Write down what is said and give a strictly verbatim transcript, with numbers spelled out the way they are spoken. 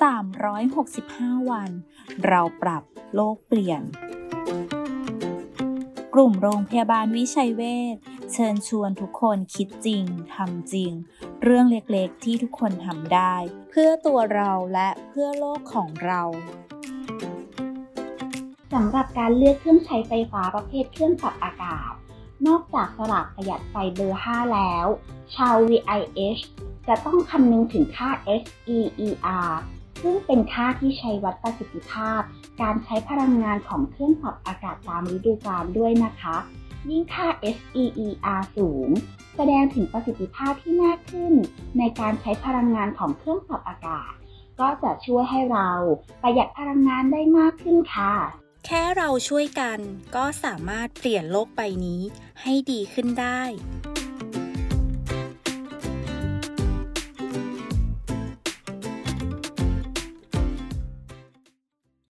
สามร้อยหกสิบห้า วันเราปรับโลกเปลี่ยนกลุ่มโรงพยาบาลวิชัยเวชเชิญชวนทุกคนคิดจริงทำจริงเรื่องเล็กๆที่ทุกคนทำได้เพื่อตัวเราและเพื่อโลกของเราสำหรับการเลือกเครื่องใช้ไฟฟ้าประเภทเครื่องปรับอากาศนอกจากสลากประหยัดไฟเบอร์ห้าแล้วชาว วี ไอ เอช จะต้องคำนึงถึงค่า เอส อี อี อาร์ ซึ่งเป็นค่าที่ใช้วัดประสิทธิภาพการใช้พลังงานของเครื่องปรับอากาศตามฤดูกาลด้วยนะคะยิ่งค่า เอส อี อี อาร์ สูงแสดงถึงประสิทธิภาพที่มากขึ้นในการใช้พลังงานของเครื่องปรับอากาศก็จะช่วยให้เราประหยัดพลังงานได้มากขึ้นค่ะแค่เราช่วยกันก็สามารถเปลี่ยนโลกใบนี้ให้ดีขึ้นได้